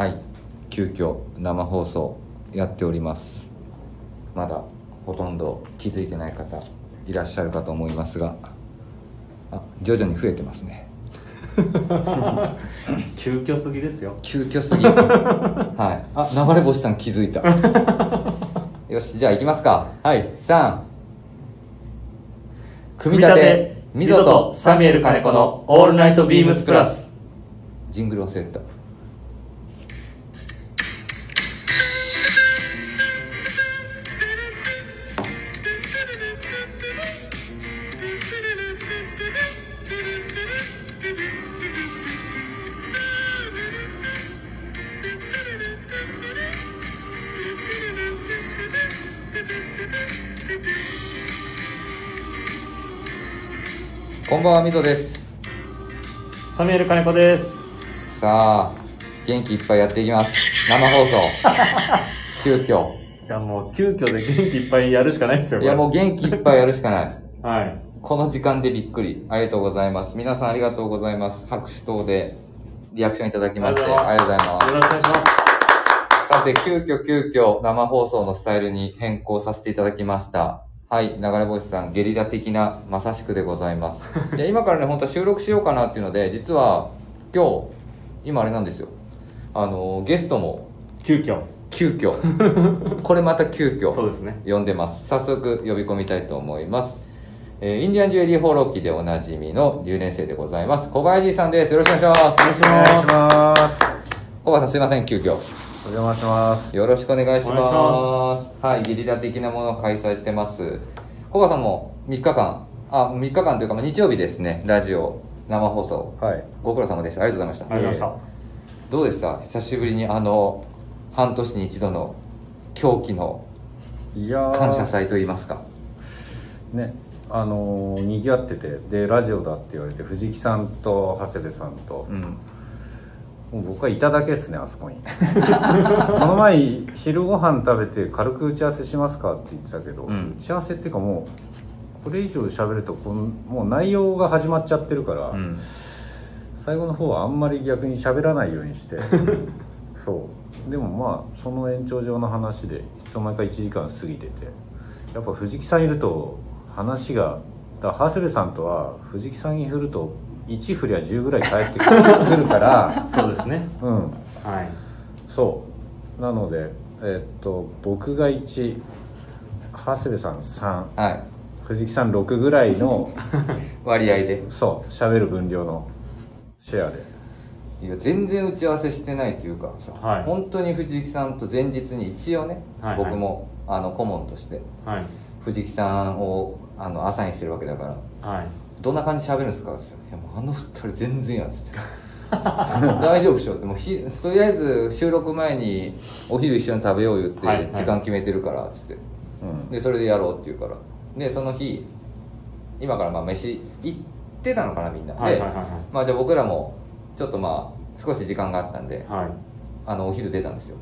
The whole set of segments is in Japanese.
はい、急遽生放送やっております。まだほとんど気づいてない方いらっしゃるかと思いますが、徐々に増えてますね。急遽すぎですよ。急遽すぎ。はい。流れ星さん気づいた。よし、じゃあ行きますか。はい、3。組み立てMZOとサミュエル金子のオールナイトビームスプラス。ジングル忘れた。こんばんは、みぞです。サミュエル金子です。さあ、元気いっぱいやっていきます。生放送。急遽。いや、もう急遽で元気いっぱいやるしかないですよ。いや、もう元気いっぱいやるしかない。はい。この時間でびっくり。ありがとうございます。皆さんありがとうございます。拍手等でリアクションいただきまして、ありがとうございます。よろしくお願いします。さて、急遽生放送のスタイルに変更させていただきました。はい、流れ星さん、ゲリラ的な、まさしくでございます。で、今からね、本当は収録しようかなっていうので、実は、今あれなんですよ。ゲストも、急遽。これまた急遽、そうですね。呼んでます。早速、呼び込みたいと思います。インディアンジュエリー放浪記でおなじみの留年生でございます。小林さんです。よろしくお願いします。よろしくお願いします。小林さん、すいません、急遽。お邪魔します。よろしくお願いします。はい、ゲリラ的なものを開催してます。小川さんも3日間というか、日曜日ですね、ラジオ生放送。はい。ご苦労様でした。ありがとうございました。ありがとうございました。どうでした？久しぶりに半年に一度の狂気の感謝祭といいますか。ね、賑わってて、でラジオだって言われて、藤木さんと長谷部さんと。うん。もう僕はいただけですね、あそこに。その前昼ご飯食べて軽く打ち合わせしますかって言ってたけど、うん、打ち合わせっていうかもうこれ以上喋るともう内容が始まっちゃってるから、うん、最後の方はあんまり逆に喋らないようにしてそうでもまあその延長上の話でいつの間にか1時間過ぎてて、やっぱ藤木さんいると話がだから長谷部さんとは藤木さんに振ると1振りは10ぐらい返ってくるからそうですね、うん、はい、そうなので僕が1、長谷部さん3、はい、藤木さん6ぐらいの割合で、そう喋る分量のシェアで、いや全然打ち合わせしてないというかさ、はい、本当に藤木さんと前日に一応ね、はいはい、僕も顧問として、はい、藤木さんをアサインしてるわけだから、はい、どんな感じで喋るんですかって言って、2人全然やんっつって大丈夫っしょって、もうとりあえず収録前にお昼一緒に食べようよって時間決めてるからっつって、はいはい、でそれでやろうって言うから、でその日今からまあ飯行ってたのかな、みんなで、はいはいはい、まあじゃあ僕らもちょっとまあ少し時間があったんで、はい、お昼出たんですよ。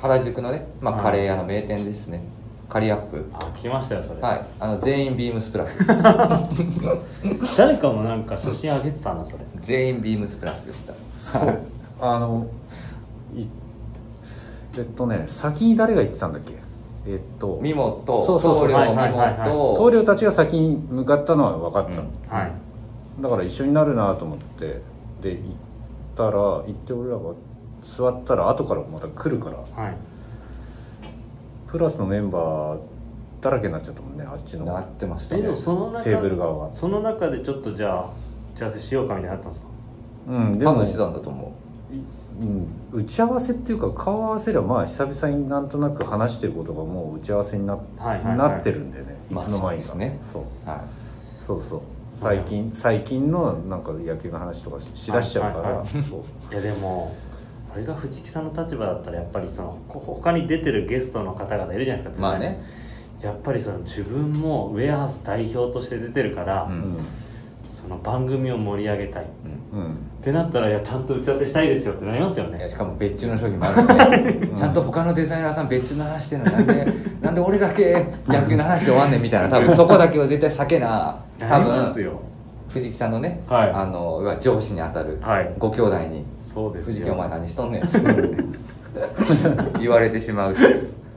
原宿のね、まあ、カレー屋の名店ですね、はい、カリアップ。来ましたよそれ。はい。全員ビームスプラス。誰かもなんか写真あげてたなそれ。全員ビームスプラスでした。そう。先に誰が言ってたんだっけ。ミモと棟梁、ミモと棟梁たちが先に向かったのは分かった。うん、はい。だから一緒になるなと思ってで行って俺らが座ったら後からまた来るから。はい。プラスのメンバーだらけになっちゃったもんね、あっちの。なってましたね。でもテーブル側が。その中でちょっとじゃあ打ち合わせしようかみたいになったんですか。うん、でもしてたんだと思う。うん、打ち合わせっていうか顔合わせればまあ久々になんとなく話してることがもう打ち合わせに はいはいはい、なってるんでね、いつの間にかね。そう、はい、そう最近のなんか野球の話とかしだしちゃうから。はいはいはい、そういやでも。俺が藤木さんの立場だったらやっぱりその他に出てるゲストの方々いるじゃないですか。まあね。やっぱりその自分もウェアハウス代表として出てるから、うん、その番組を盛り上げたい、うん、ってなったらいやちゃんと打ち合わせしたいですよってなりますよね。いやしかも別注の商品もあるしねちゃんと他のデザイナーさん別注の話してるのなんで俺だけ野球の話で終わんねんみたいな、多分そこだけは絶対避けな、多分藤木さんのね、はい、上司にあたるご兄弟に、はい、藤木お前何しとんねんって言われてしまう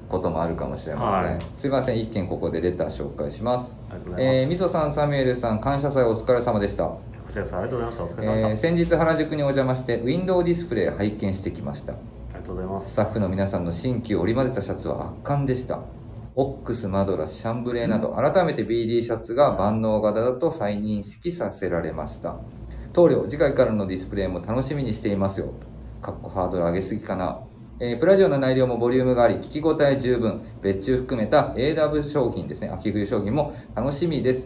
こともあるかもしれません、はい、すいません、一件ここでレター紹介します。MZOさん、サミュエルさん、感謝祭お疲れ様でした。こちらさんありがとうございました。先日原宿にお邪魔してウィンドウディスプレイ拝見してきました。ありがとうございます。スタッフの皆さんの新規を織り交ぜたシャツは圧巻でした。オックス、マドラス、シャンブレーなど改めて BD シャツが万能型だと再認識させられました。棟梁、次回からのディスプレイも楽しみにしていますよ。かっこハードル上げすぎかな。プラジオの内容もボリュームがあり聞き応え十分。別注含めた AW 商品ですね、秋冬商品も楽しみです。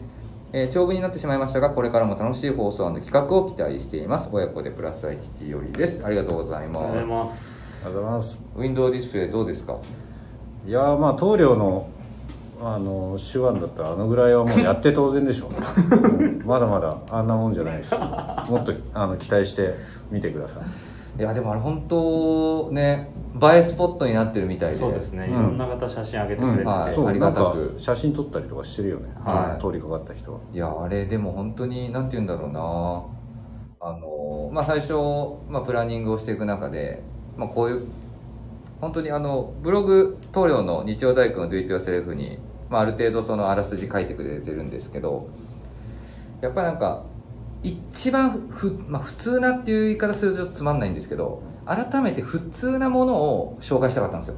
長文になってしまいましたが、これからも楽しい放送&企画を期待しています。親子でプラス愛父よりです。ありがとうございます。ありがとうございます。ありがとうございます。ウィンドウディスプレイどうですか？いやー、まあ棟梁の手腕だったらあのぐらいはもうやって当然でしょう、ねうん、まだまだあんなもんじゃないです。もっと期待してみてください。いやでもあれ本当ね、映えスポットになってるみたいで、そうですね、いろんな方写真上げてくれて、うんはい、そうありがたく写真撮ったりとかしてるよね、はい、通りかかった人は。いやあれでも本当になんて言うんだろうな、まあ最初、まあ、プランニングをしていく中で、まあ、こういう本当にブログ、棟梁の日曜大工の Do It Yourself に、まあ、ある程度そのあらすじ書いてくれてるんですけど、やっぱりなんか一番まあ、普通なっていう言い方するとちょっとつまんないんですけど、改めて普通なものを紹介したかったんですよ。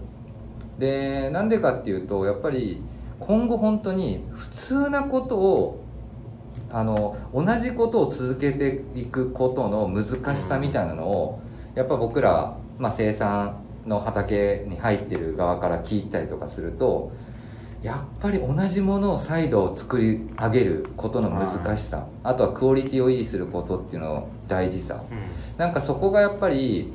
でなんでかっていうと、やっぱり今後本当に普通なことを同じことを続けていくことの難しさみたいなのをやっぱ僕ら、まあ、生産の畑に入ってる側から聞いたりとかすると、やっぱり同じものを再度作り上げることの難しさ、あとはクオリティを維持することっていうのの大事さ、うん、なんかそこがやっぱり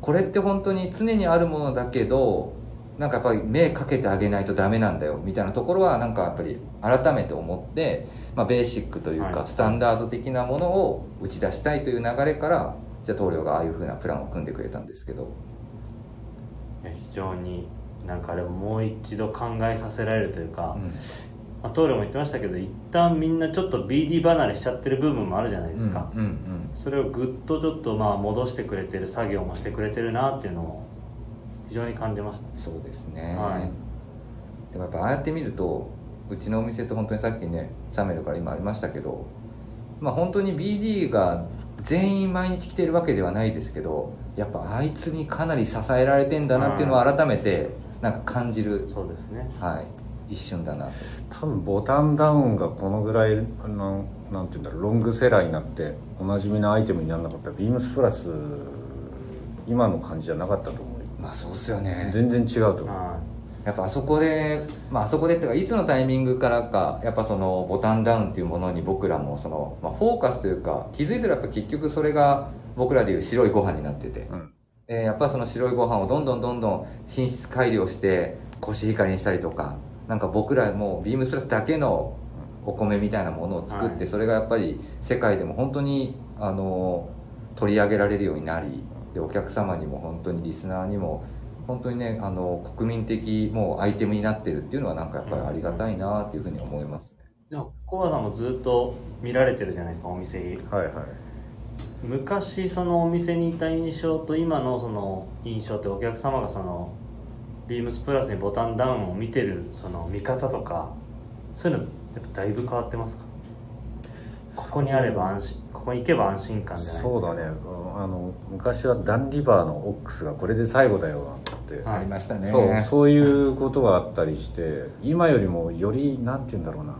これって本当に常にあるものだけど、なんかやっぱり目かけてあげないとダメなんだよみたいなところはなんかやっぱり改めて思って、まあ、ベーシックというかスタンダード的なものを打ち出したいという流れから、じゃあ棟梁がああいう風なプランを組んでくれたんですけど、非常になんかあれもう一度考えさせられるというか、うん、棟梁も言ってましたけど、一旦みんなちょっと BD 離れしちゃってる部分もあるじゃないですか、うんうんうん、それをぐっとちょっとまあ戻してくれてる作業もしてくれてるなっていうのを非常に感じました、ね、そうですね、はい、でもやっぱああやって見ると、うちのお店って本当にさっきねサメルから今ありましたけど、まあ本当に BD が全員毎日来てるわけではないですけど、やっぱあいつにかなり支えられてんだなっていうのを改めてなんか感じる、うん、そうですね、はい、一瞬だなと。多分ボタンダウンがこのぐらいなんていうんだろう、ロングセラーになっておなじみのアイテムにならなかったら、Beams Plus今の感じじゃなかったと思う。まあそうっすよね、全然違うと思う、うん、やっぱあそこで、まああそこでっていうか、いつのタイミングからかやっぱそのボタンダウンっていうものに僕らもその、まあ、フォーカスというか気づいたら、やっぱ結局それが僕らでいう白いご飯になってて、うん、やっぱその白いご飯をどんどん品質改良してコシヒカリにしたりとか、なんか僕らもビームスプラスだけのお米みたいなものを作って、はい、それがやっぱり世界でも本当に取り上げられるようになり、でお客様にも本当にリスナーにも本当にね国民的もうアイテムになってるっていうのはなんかやっぱりありがたいなっていうふうに思いますね。でもコバさんもずっと見られてるじゃないですか、お店に。はいはい。昔そのお店にいた印象と今のその印象って、お客様がそのビームスプラスにボタンダウンを見てるその見方とか、そういうのやっぱだいぶ変わってますか？ここにあれば安心、ここに行けば安心感じゃないですか。そうだね、昔はダンリバーのオックスがこれで最後だよなんてありましたね。そういうことがあったりして、今よりもよりなんて言うんだろうな、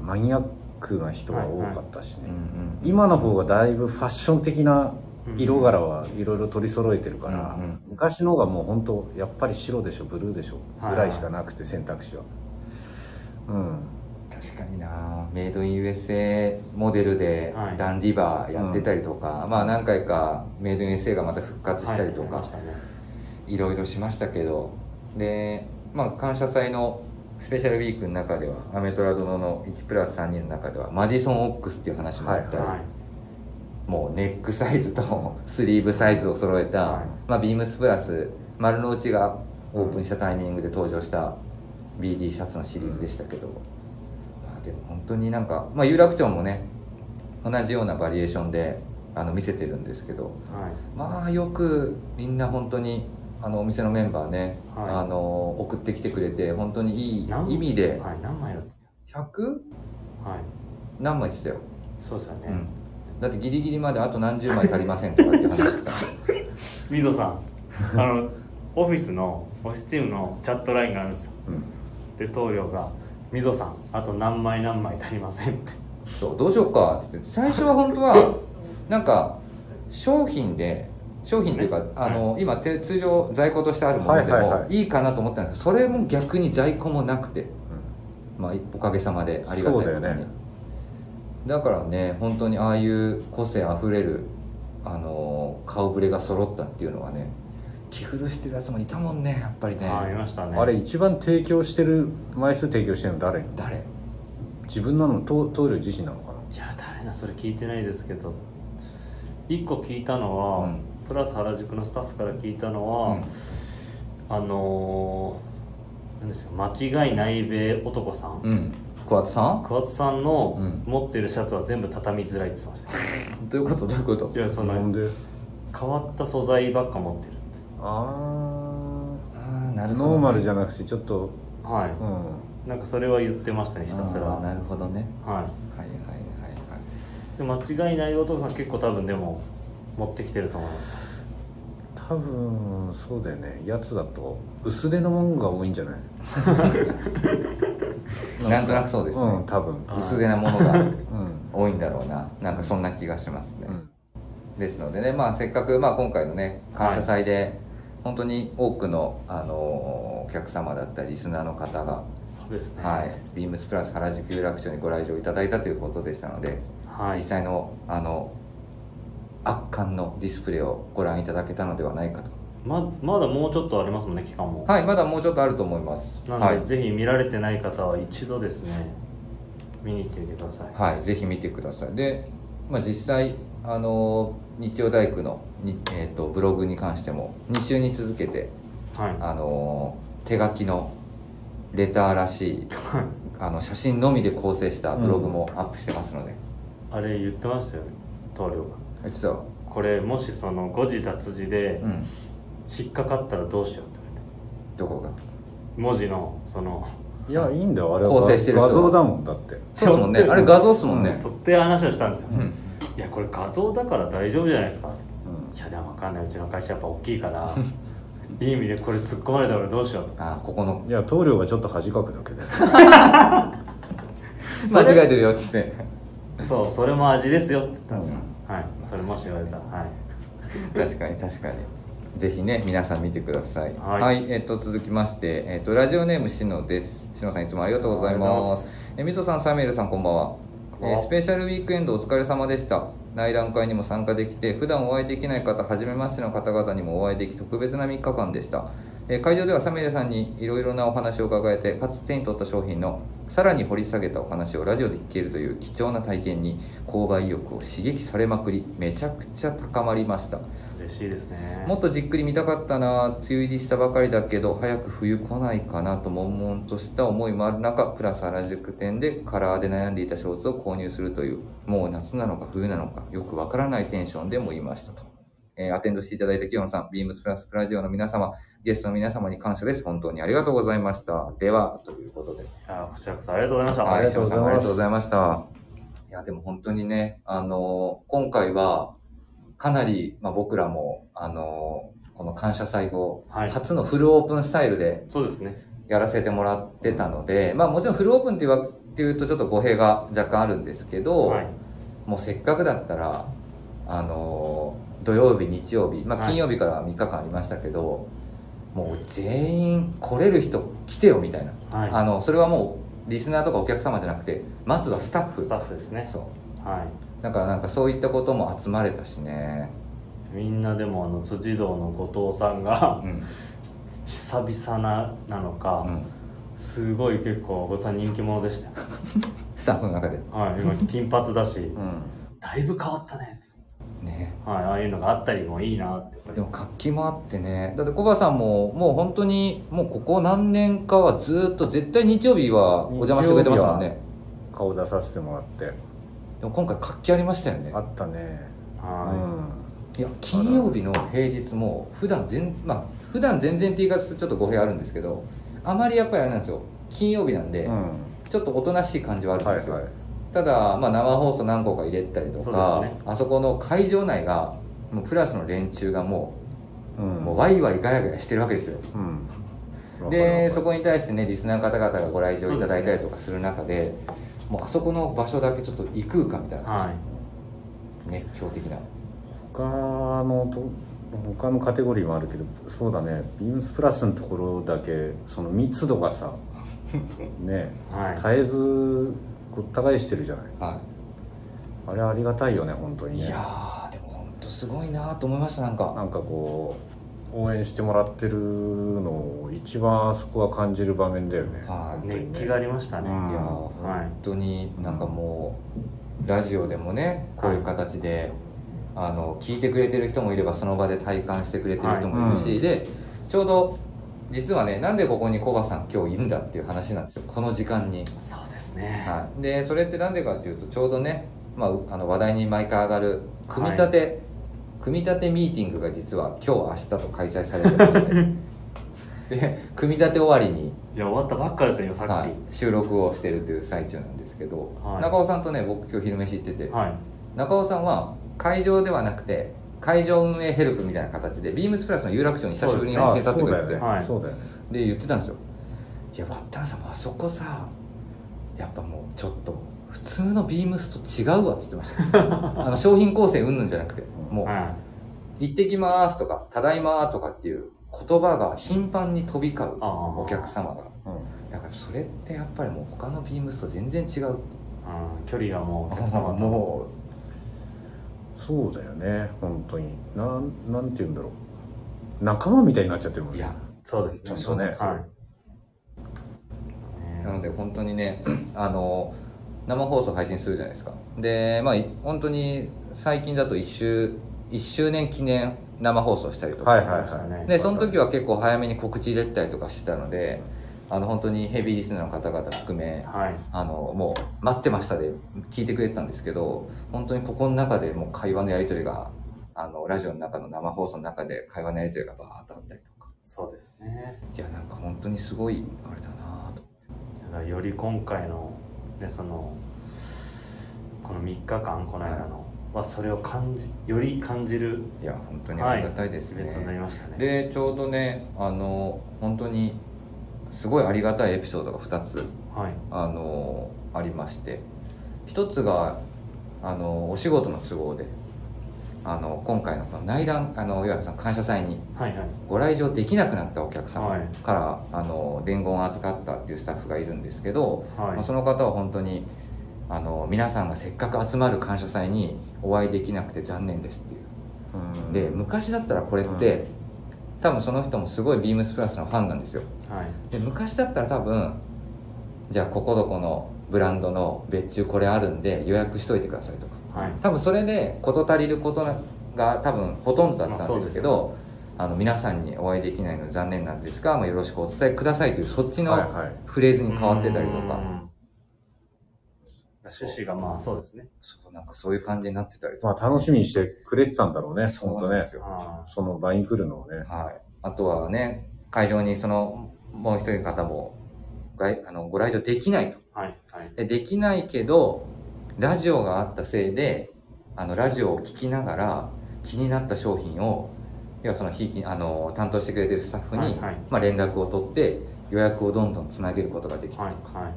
うん、マニアックな人が多かったしね、はいはい、今の方がだいぶファッション的な色柄はいろいろ取り揃えてるから、うんうん、昔の方がもう本当やっぱり白でしょブルーでしょぐらいしかなくて、選択肢は、うん、確かにな。メイドイン USA モデルでダンリバーやってたりとか、はい、まあ何回かメイドイン USA がまた復活したりとか、はいろいろしましたけど、でまあ感謝祭のスペシャルウィークの中ではアメトラ殿の1プラス3人の中ではマディソンオックスっていう話もあったり、はいはい、もうネックサイズとスリーブサイズを揃えた、はい、まあ、ビームスプラス丸の内がオープンしたタイミングで登場した BD シャツのシリーズでしたけど、うん、まあ、くて、本当になんか、まあ、有楽町もね同じようなバリエーションで見せてるんですけど、はい、まあよくみんな本当にお店のメンバーね、はい、送ってきてくれて、本当にいい意味で、はい、何枚だった 100?、はい、何枚してたよ。そうですよね、うん、だってギリギリまであと何十枚足りませんとかって話してたMZOさんオフィスチームのチャットラインがあるんですよ、うん、で棟梁がMZOさんあと何枚足りませんって、そうどうしようかって。最初は本当はなんか商品というか、ね、今通常在庫としてあるものでもいいかなと思ったんですけど、それも逆に在庫もなくて、まあおかげさまでありがたいことに、そうだよね。だからね、本当にああいう個性あふれる顔ぶれが揃ったっていうのはね、着古してるやつもいたもんね、やっぱりね。ああ、いましたね。あれ一番提供してる枚数提供してるの誰？自分なの、棟梁自身なのかな。いや誰な、それ聞いてないですけど、1個聞いたのは、うん、プラス原宿のスタッフから聞いたのは、うん、なんですか、間違いないべ男さん、うん、桑田さんの、うん、持ってるシャツは全部畳みづらいって言ってましたどういうこと。いや、そのなんで変わった素材ばっか持ってるって。あーなるほど、ね、ノーマルじゃなくてちょっと、はい、うん、なんかそれは言ってましたね、ひたすら。なるほどね、はい、はいはいはいはい。で間違いない男さん結構多分でも持ってきてると思います。多分そうだよね。やつだと薄手のものが多いんじゃないなんとなくそうですね、うん、多分薄手なものが多いんだろうな、なんかそんな気がしますね、うん、ですのでね、まあ、せっかく、まあ、今回のね感謝祭で、はい、本当に多くの、お客様だったりリスナーの方が、そうですね、はい、Beams Plus 原宿有楽町にご来場いただいたということでしたので、はい、実際の圧巻のディスプレイをご覧いただけたのではないかと。 まだもうちょっとありますもんね、期間も。はい、まだもうちょっとあると思います。なので、はい、ぜひ見られてない方は一度ですね見に行ってみてください。はい、ぜひ見てください。で、まあ、実際日曜大工のブログに関しても2週に続けて、はい、手書きのレターらしい写真のみで構成したブログもアップしてますので、うん、あれ言ってましたよね、棟梁が。実はこれもしその誤字脱字で引っかかったらどうしようって言われた。どこが？文字のその、いやいいんだよ、あれは構成してる画像だもん。だってそうですもんね、あれ画像っすもんね、うん、って話をしたんですよ、うん、いやこれ画像だから大丈夫じゃないですか、うん、いやでも分かんない、うちの会社やっぱ大きいからいい意味でこれ突っ込まれたらどうしようと。ああ、ここのいや棟梁がちょっと恥かくだけで間違えてるよって言って、そうそれも味ですよって言ったんですよ、うん、はい、それもし言われたら、はい、確かにぜひね皆さん見てください。はい、はい、続きまして、ラジオネームしのです。しのさんいつもありがとうございます。MZOさん、サミュエルさん、こんばんは。スペシャルウィークエンドお疲れ様でした。内覧会にも参加できて、普段お会いできない方、初めましての方々にもお会いでき、特別な3日間でした。会場ではサミュエルさんにいろいろなお話を伺えて、かつ手に取った商品のさらに掘り下げたお話をラジオで聞けるという貴重な体験に購買意欲を刺激されまくり、めちゃくちゃ高まりました。嬉しいですね。もっとじっくり見たかったな。梅雨入りしたばかりだけど早く冬来ないかなと悶々とした思いもある中、プラス原宿店でカラーで悩んでいたショーツを購入するという、もう夏なのか冬なのかよくわからないテンションでもいましたと。アテンドしていただいたキヨンさん、ビームスプラスプラジオの皆様、ゲストの皆様に感謝です。本当にありがとうございました。ではということで、こちらこそありがとうございました。ありがとうございます。ありがとうございました。いやでも本当にね、今回はかなり、まあ、僕らも、この感謝祭後、はい、初のフルオープンスタイルでやらせてもらってたので、まあ、もちろんフルオープンっていうとちょっと語弊が若干あるんですけど、はい、もうせっかくだったら、土曜日日曜日、まあ、金曜日から3日間ありましたけど、はい、もう全員来れる人来てよみたいな、はい、それはもうリスナーとかお客様じゃなくて、まずはスタッフですね。そう、はい、だからなんかそういったことも集まれたしね。みんなでも辻堂の後藤さんが、うん、久々なのか、うん、すごい結構後藤さん人気者でしたよスタッフの中で、はい、今金髪だし、うん、だいぶ変わったね、はい、ああいうのがあったりもいいなって。でも活気もあってね、だって小葉さんももう本当にもうここ何年かはずっと絶対日曜日はお邪魔してくれてますもんね。顔出させてもらって。でも今回活気ありましたよね。あったね、はい、うん、いや金曜日の平日も普段普段全然って言い方するとちょっと語弊あるんですけど、あまりやっぱりあれなんですよ、金曜日なんで、うん、ちょっとおとなしい感じはあるんですよ、はいはい、ただ、まあ、生放送何個か入れたりとか、ね、あそこの会場内がもうプラスの連中がもうワイワイガヤガヤしてるわけですよ、うん、でそこに対してねリスナーの方々がご来場いただいたりとかする中 で、もうあそこの場所だけちょっと異空間みたいな、はい、熱狂的な。他のカテゴリーもあるけど、そうだね、Beams Plusのところだけその密度がさね、はい、絶えずごった返してるじゃない、はい、あれありがたいよね本当にね。いやでも本当すごいなと思いました。なんかこう応援してもらってるのを一番あそこは感じる場面だよね。はい、ね、熱気がありましたね。いや本当になんかもうラジオでもねこういう形で、はい、聞いてくれてる人もいればその場で体感してくれてる人もいるし、はい、うん、でちょうど実はね、なんでここにコバさん今日いるんだっていう話なんですよ、この時間に。そうですね、はい、でそれってなんでかっていうとちょうどね、まあ、話題に毎回上がる組み立てミーティングが実は今日明日と開催されてましてで組み立て終わりに終わったばっかですよさっき、はい、収録をしてるという最中なんですけど、はい、中尾さんとね僕今日昼飯行ってて、はい、中尾さんは会場ではなくて会場運営ヘルプみたいな形でBeams Plusの有楽町に久しぶりにお店立ってくれて、で言ってたんですよ。いやワッタンさんもあそこさやっぱもうちょっと普通のBeamsと違うわって言ってました商品構成云々じゃなくてもう、はい、行ってきますとかただいまとかっていう言葉が頻繁に飛び交うお客様が、うん、だからそれってやっぱりもう他のBeamsと全然違うって、うん、距離がもうお客様ともうそうだよね、本当になんて言うんだろう、仲間みたいになっちゃってるもんね。いや、そうですね。そうね、はい。なので本当にね、生放送配信するじゃないですか。で、まあ本当に最近だと1周年記念生放送したりとか、はいはいはい、でその時は結構早めに告知入れたりとかしてたので、本当にヘビーリスナーの方々含め、はい、もう待ってましたで聞いてくれてたんですけど、本当にここの中でもう会話のやり取りがラジオの中の生放送の中で会話のやり取りがバーッとあったりとか。そうですね。いやなんか本当にすごいあれだなと。だからより今回のねこの3日間この間の、はいはそれをより感じる。いや本当にありがたいですね。はい、イベントになりましたね。でちょうどね本当にすごいありがたいエピソードが2つ、はい、ありまして、1つがお仕事の都合で今回のこの内覧いわゆるその感謝祭にご来場できなくなったお客様から、はい、伝言を預かったっていうスタッフがいるんですけど、はい、まあ、その方は本当に皆さんがせっかく集まる感謝祭にお会いできなくて残念ですっていう。で昔だったらこれって、うん、多分その人もすごいBeams Plusのファンなんですよ、はい、で昔だったら多分じゃあここどこのブランドの別注これあるんで予約しといてくださいとか、はい、多分それで事足りることが多分ほとんどだったんですけど、まあ皆さんにお会いできないので残念なんですが、まあ、よろしくお伝えくださいというそっちのフレーズに変わってたりとか、はいはい、趣旨がまあそうですね。そうなんかそういう感じになってたりとか、まあ、楽しみにしてくれてたんだろうね。そうなんですよ。その場に来るのをね。はい。あとはね会場にそのもう一人の方もご来場できないと。はいはい、できないけどラジオがあったせいでラジオを聞きながら気になった商品を要はその担当してくれてるスタッフに、はいはい、まあ連絡を取って予約をどんどんつなげることができたとか。はいはい、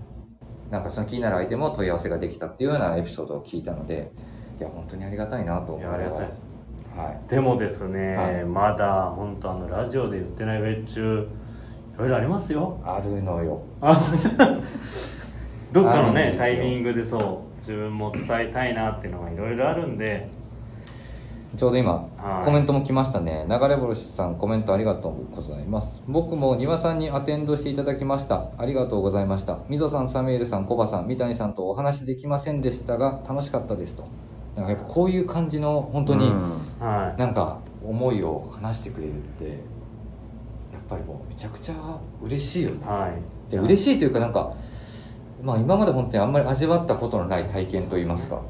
なんかその気になる相手も問い合わせができたっていうようなエピソードを聞いたので、いや本当にありがたいなと思います。いやありがたいです、はい、でもですね、はい、まだ本当ラジオで言ってない別注いろいろありますよ。あるのよどっかのねタイミングでそう自分も伝えたいなっていうのがいろいろあるんでちょうど今、はい、コメントも来ましたね。流れ星さんコメントありがとうございます。僕も庭さんにアテンドしていただきました。ありがとうございました。MZOさん、サメールさん、コバさん、三谷さんとお話できませんでしたが楽しかったですと。なんかやっぱこういう感じの本当になんか思いを話してくれるってやっぱりもうめちゃくちゃ嬉しいよね、はい、で嬉しいというかなんかまあ、今まで本当にあんまり味わったことのない体験といいますか、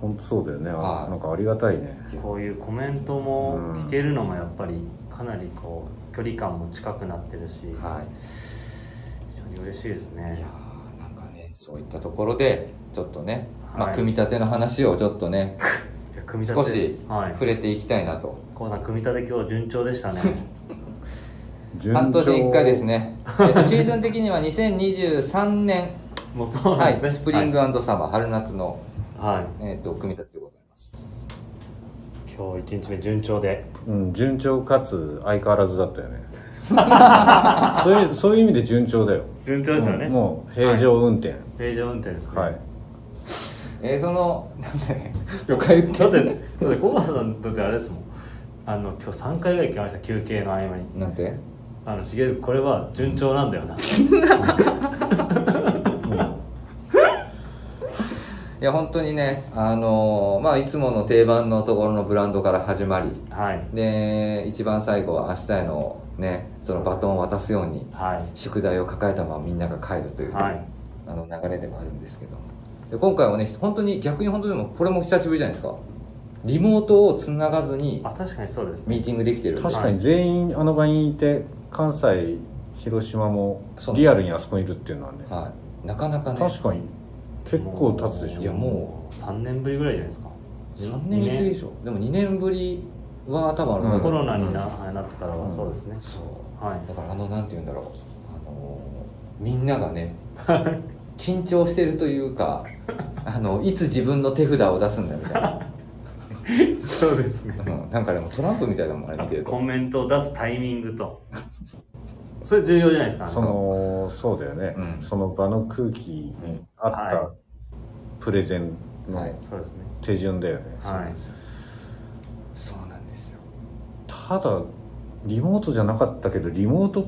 本当そうだよね、なんかありがたいね。こういうコメントも聞けるのもやっぱりかなりこう距離感も近くなってるし、非常に嬉しいですね。いやなんかね、そういったところでちょっとね、まあ、組み立ての話をちょっとね、組み立て少し触れていきたいなと。コウさん、組み立て今日順調でしたね。半年1回ですね。シーズン的には2023年もうそうなんですね、はい、スプリング&サマー、春夏の、はい、組み立てでございます。今日1日目順調で、うん、順調かつ相変わらずだったよね。そういう意味で順調だよ。順調ですよね、うん、もう平常運転、はい、平常運転ですね、はい。そのなんでね、よく言ってだって小川さんだってあれですもん、今日3回ぐらい行きました、休憩の合間に。なんてしげる、これは順調なんだよな。いや本当にね、まあ、いつもの定番のところのブランドから始まり、はい、で一番最後は明日への、ね、そのバトンを渡すように、はい、宿題を抱えたままみんなが帰るという、はい、流れでもあるんですけど、で今回はね、本当に逆に本当にもこれも久しぶりじゃないですか。リモートをつながずに確かにそうです、ね、ミーティングできてる。確かに全員場にいて、関西、広島もリアルにあそこにいるっていうのはね、はい、なかなかね。確かに結構経つでしょ。いやもう3年ぶりぐらいじゃないですか。3年ぶりでしょ。でも2年ぶりは多分、うん、コロナになってからはそうですね、うん、そう、はい、だからなんて言うんだろう、みんながね緊張してるというか、いつ自分の手札を出すんだみたいな。そうですね、うん、なんかでもトランプみたいなもん、あれ見てるとコメントを出すタイミングと、それ重要じゃないですか。そうだよね、うん、その場の空気、うん、あったプレゼンの手順だよね。そうなんですよ。ただリモートじゃなかったけど、リモート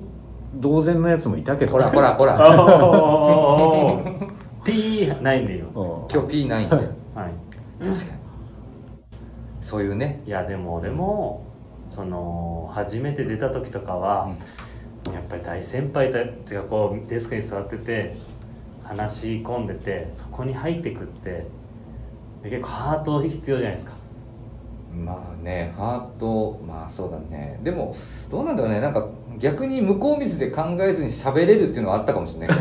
同然のやつもいたけど、ね、ほらP ないんだよ今日。 P ないんで、はい、確かにそういうね。いやでも俺も、うん、その初めて出た時とかは、うん、やっぱり大先輩たちがこうデスクに座ってて話し込んでて、そこに入ってくって結構ハート必要じゃないですか。まあね、ハート、まあそうだね。でもどうなんだろうね、なんか逆に向こう水で考えずに喋れるっていうのはあったかもしれない。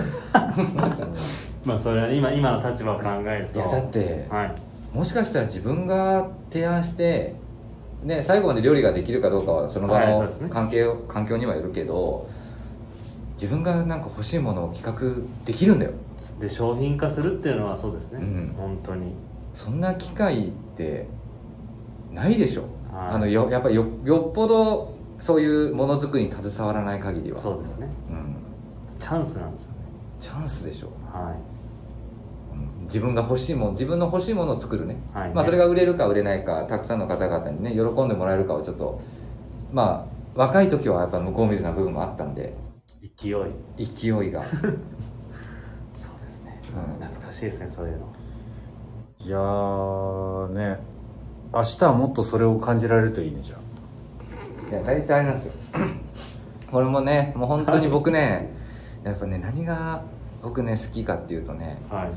まあそれは今の立場を考えると、いやだって、はい、もしかしたら自分が提案して、ね、最後まで料理ができるかどうかはその場の環境にはよるけど、自分がなんか欲しいものを企画できるんだよ。で商品化するっていうのはそうですね、うん、本当にそんな機会ってないでしょ、はい、やっぱり よっぽどそういうものづくりに携わらない限りは。そうですね、うん、チャンスなんですよね。チャンスでしょ、はい、うん、自分の欲しいものを作るね、はいね。まあ、それが売れるか売れないか、たくさんの方々にね喜んでもらえるかをちょっと、まあ若い時はやっぱ向こう水な部分もあったんで、勢いがそうですね、うん、懐かしいですね、そういうの。いやーね、明日はもっとそれを感じられるといいね。じゃあいや大体あれなんですよ。これもね、もう本当に僕ね、やっぱね、何が僕ね好きかっていうとね、はい、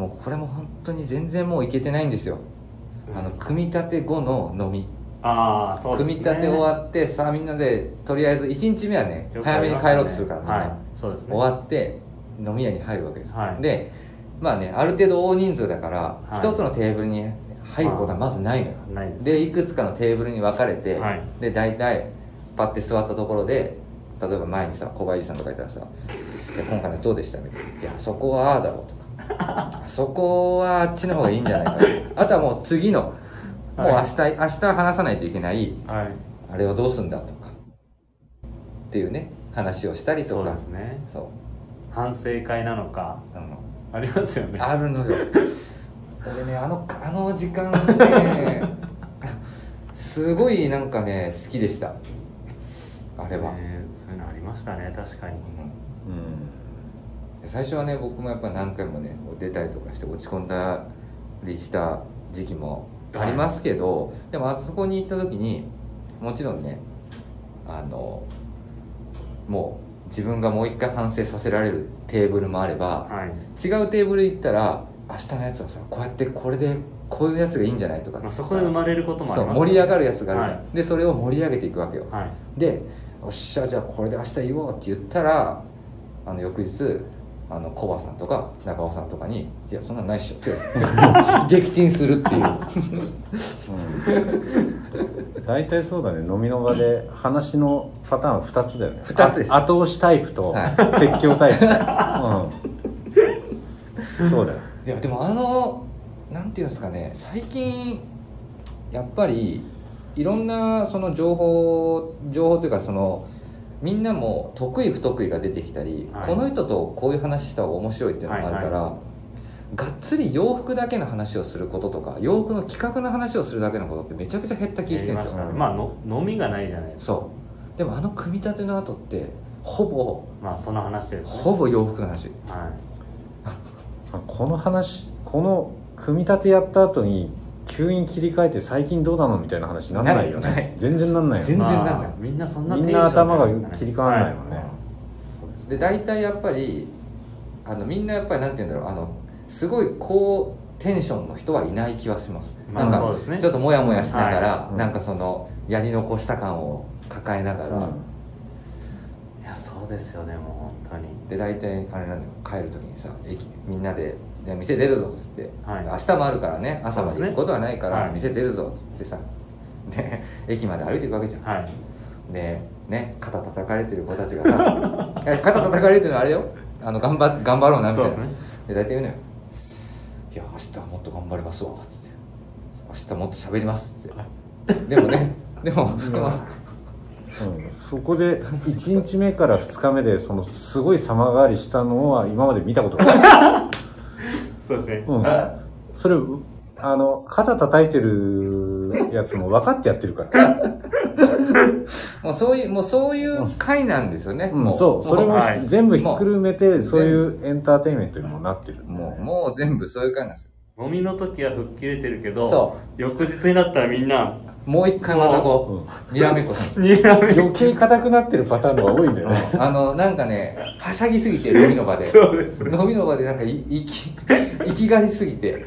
もうこれも本当に全然もういけてないんですよ、うん、組み立て後の飲み。ああそうですね、組み立て終わってさあみんなでとりあえず1日目はね早めに帰ろうとするから ね、はい、そうですね、終わって飲み屋に入るわけです、はい、でまあね、ある程度大人数だから、はい、一つのテーブルに入ることはまずないのよ。ないですね。でいくつかのテーブルに分かれて、はい、で大体パッて座ったところで、例えば前にさ小林さんとかいたらさ「今回のどうでした？」みたいな「いやそこはああだろ」うとか「そこはあっちの方がいいんじゃないか」とかあとはもう次のもう明日話さないといけない、はい、あれはどうすんだとかっていうね話をしたりとか。そうですね、そう反省会なのか、うん、ありますよね。あるのよ。俺ねあの時間ねすごいなんかね好きでした、あれは、そういうのありましたね、確かに、うん、最初はね僕もやっぱ何回もね出たりとかして落ち込んだりした時期もありますけど、はい、でもあそこに行った時にもちろんねもう自分がもう一回反省させられるテーブルもあれば、はい、違うテーブル行ったら明日のやつはさこうやってこれでこういうやつがいいんじゃないとか、まあ、そこで生まれることもあります、ね、そう盛り上がるやつがあるじゃん、はい、でそれを盛り上げていくわけよ、はい、でおっしゃじゃあこれで明日言おうって言ったら翌日コバさんとか中尾さんとかにいやそんなんないっしょって撃沈するっていう大体、うん、そうだね。飲みの場で話のパターンは2つだよね。2つです。後押しタイプと説教タイプ、はいうん、そうだよ。いやでもなんていうんですかね、最近やっぱりいろんなその情報というかそのみんなも得意不得意が出てきたり、はい、この人とこういう話した方が面白いっていうのがあるから、はいはい、がっつり洋服だけの話をすることとか洋服の企画の話をするだけのことってめちゃくちゃ減った気がしてるんですよ。まあ飲みがないじゃないですか。そうでも組み立ての後ってほぼまあその話です、ね、ほぼ洋服の話、はい、この組み立てやった後に急に切り替えて最近どうなのみたいな話なんないよね。全然なんないよ。全然なんない、まあ、みんなそんなテンション、みんな頭が切り替わらないもんね、はい、そうです。で大体やっぱりみんなやっぱりなんて言うんだろうすごい高テンションの人はいない気はします、まあ、なんかそうですね、ちょっとモヤモヤしながら、はい、なんかそのやり残した感を抱えながら、うん、いやそうですよね。もう本当にで大体あれなんだよ、帰る時にさみんなでじゃあ店出るぞっつって、はい、明日もあるからね、朝まで行くことはないから店出るぞっつってさ、で駅まで歩いていくわけじゃん、はい、でね肩叩かれてる子たちがさ肩叩かれてるのあれよ頑張ろうなみたいな、ね、で大体言うのよ、いや明日はもっと頑張りますわっつって、明日もっと喋りますっつって、でもねでもうん、そこで1日目から2日目でそのすごい様変わりしたのは今まで見たことがないそうですね、うん、それ肩叩いてるやつも分かってやってるからもうそういう回なんですよね、うん、もうそう、それも全部ひっくるめてそういうエンターテインメントにもなってる、もう全部そういう回なんですよ。飲みの時は吹っ切れてるけど翌日になったらみんなもう一回またこうにらめっこする余計硬くなってるパターンのが多いんだよねなんかねはしゃぎすぎて飲みの場でそうです、ね、飲みの場でなんか息がりすぎて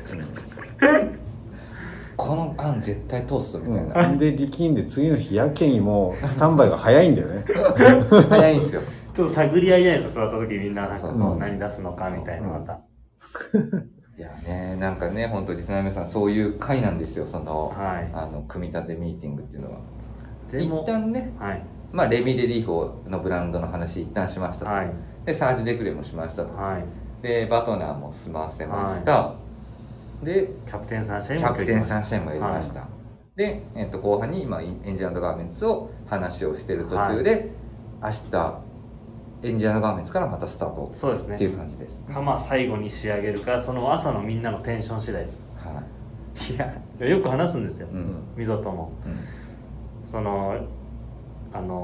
この案絶対通すぞみたいな、うん、で力んで次の日やけにもうスタンバイが早いんだよね早いんですよ。ちょっと探り合いじゃないですか。座った時みんな何出すのかみたいな、またいやね、なんかね、本当リスナーの皆さんそういう会なんですよ、その、はい、組み立てミーティングっていうのは。でも一旦ね、はい、まあレミレリーフのブランドの話一旦しましたと、はい、でサージュデクレもしましたと、はい、でバトナーも済ませました、はい、でキャプテンサンシャインもやりました、はい、で、後半に今エンジン&ガーメンツを話をしてる途中で、はい、明日エンジニアの画面からまたスタート。そうですねっていう感じです。まあ最後に仕上げるかその朝のみんなのテンション次第です、はい、いやよく話すんですよ、うん、MZOとも、うん、その